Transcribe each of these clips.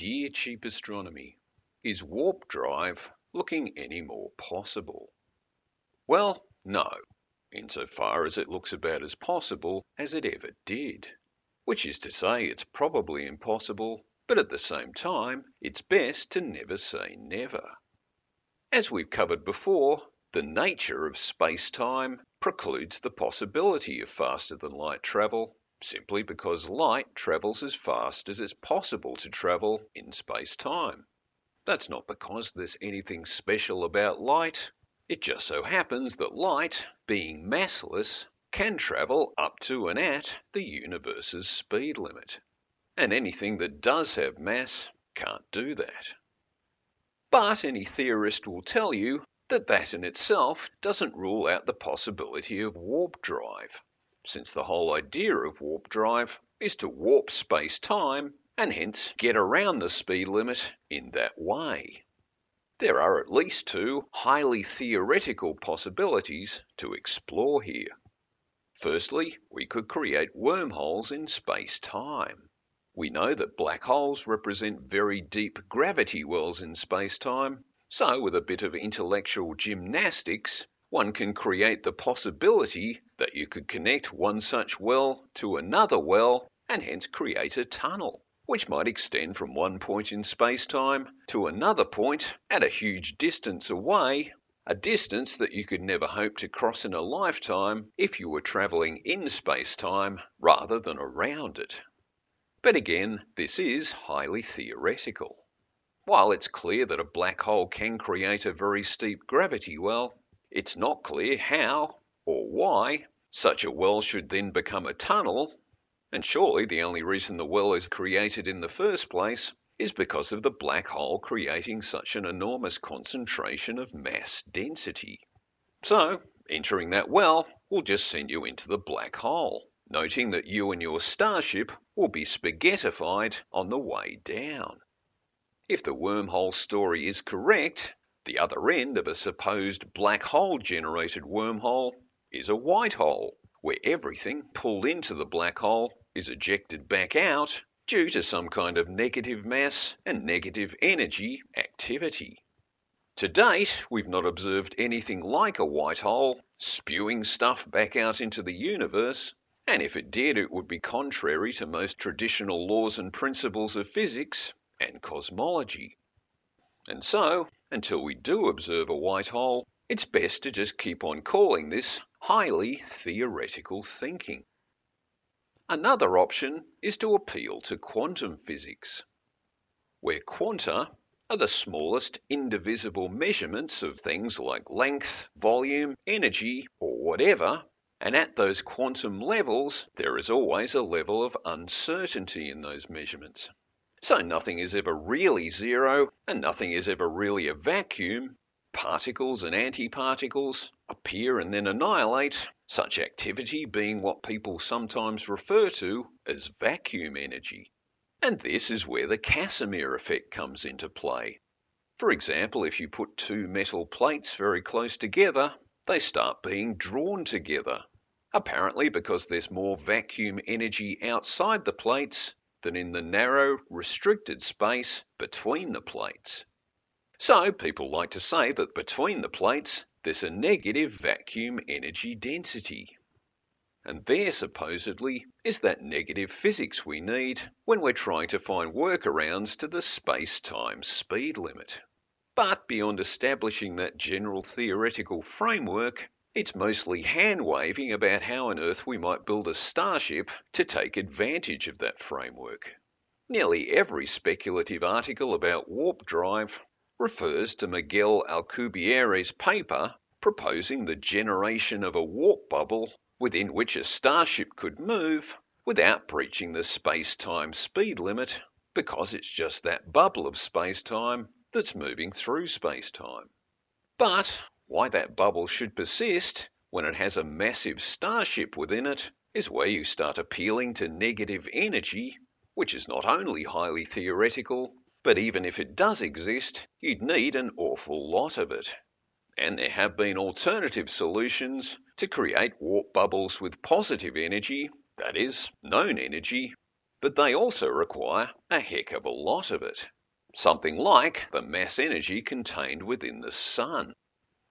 Dear Cheap Astronomy, is warp drive looking any more possible? Well, no, insofar as it looks about as possible as it ever did. Which is to say it's probably impossible, but at the same time, it's best to never say never. As we've covered before, the nature of space-time precludes the possibility of faster-than-light travel, simply because light travels as fast as it's possible to travel in space-time. That's not because there's anything special about light. It just so happens that light, being massless, can travel up to and at the universe's speed limit. And anything that does have mass can't do that. But any theorist will tell you that that in itself doesn't rule out the possibility of warp drive, since the whole idea of warp drive is to warp space-time and hence get around the speed limit in that way. There are at least two highly theoretical possibilities to explore here. Firstly, we could create wormholes in space-time. We know that black holes represent very deep gravity wells in space-time. So, with a bit of intellectual gymnastics, one can create the possibility that you could connect one such well to another well and hence create a tunnel, which might extend from one point in space-time to another point at a huge distance away, a distance that you could never hope to cross in a lifetime if you were travelling in space-time rather than around it. But again, this is highly theoretical. While it's clear that a black hole can create a very steep gravity well, it's not clear how or why such a well should then become a tunnel, and surely the only reason the well is created in the first place is because of the black hole creating such an enormous concentration of mass density. So, entering that well will just send you into the black hole, noting that you and your starship will be spaghettified on the way down. If the wormhole story is correct, the other end of a supposed black hole-generated wormhole is a white hole, where everything pulled into the black hole is ejected back out due to some kind of negative mass and negative energy activity. To date, we've not observed anything like a white hole spewing stuff back out into the universe, and if it did, it would be contrary to most traditional laws and principles of physics and cosmology. And so, until we do observe a white hole, it's best to just keep on calling this highly theoretical thinking. Another option is to appeal to quantum physics, where quanta are the smallest indivisible measurements of things like length, volume, energy, or whatever, and at those quantum levels, there is always a level of uncertainty in those measurements. So nothing is ever really zero, and nothing is ever really a vacuum. Particles and antiparticles appear and then annihilate, such activity being what people sometimes refer to as vacuum energy. And this is where the Casimir effect comes into play. For example, if you put two metal plates very close together, they start being drawn together, apparently because there's more vacuum energy outside the plates than in the narrow, restricted space between the plates. So people like to say that between the plates there's a negative vacuum energy density. And there, supposedly, is that negative physics we need when we're trying to find workarounds to the space-time speed limit. But beyond establishing that general theoretical framework, it's mostly hand-waving about how on earth we might build a starship to take advantage of that framework. Nearly every speculative article about warp drive refers to Miguel Alcubierre's paper proposing the generation of a warp bubble within which a starship could move without breaching the space-time speed limit, because it's just that bubble of space-time that's moving through space-time. But why that bubble should persist when it has a massive starship within it is where you start appealing to negative energy, which is not only highly theoretical, but even if it does exist, you'd need an awful lot of it. And there have been alternative solutions to create warp bubbles with positive energy, that is, known energy, but they also require a heck of a lot of it. Something like the mass energy contained within the sun.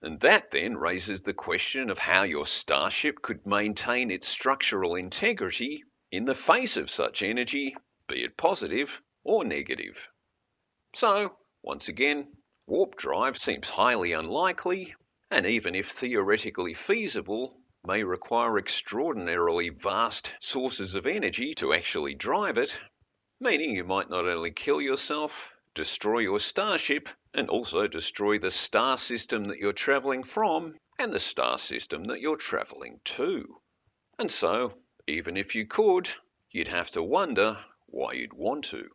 And that then raises the question of how your starship could maintain its structural integrity in the face of such energy, be it positive or negative. So, once again, warp drive seems highly unlikely, and even if theoretically feasible, may require extraordinarily vast sources of energy to actually drive it, meaning you might not only kill yourself, destroy your starship, and also destroy the star system that you're travelling from and the star system that you're travelling to. And so, even if you could, you'd have to wonder why you'd want to.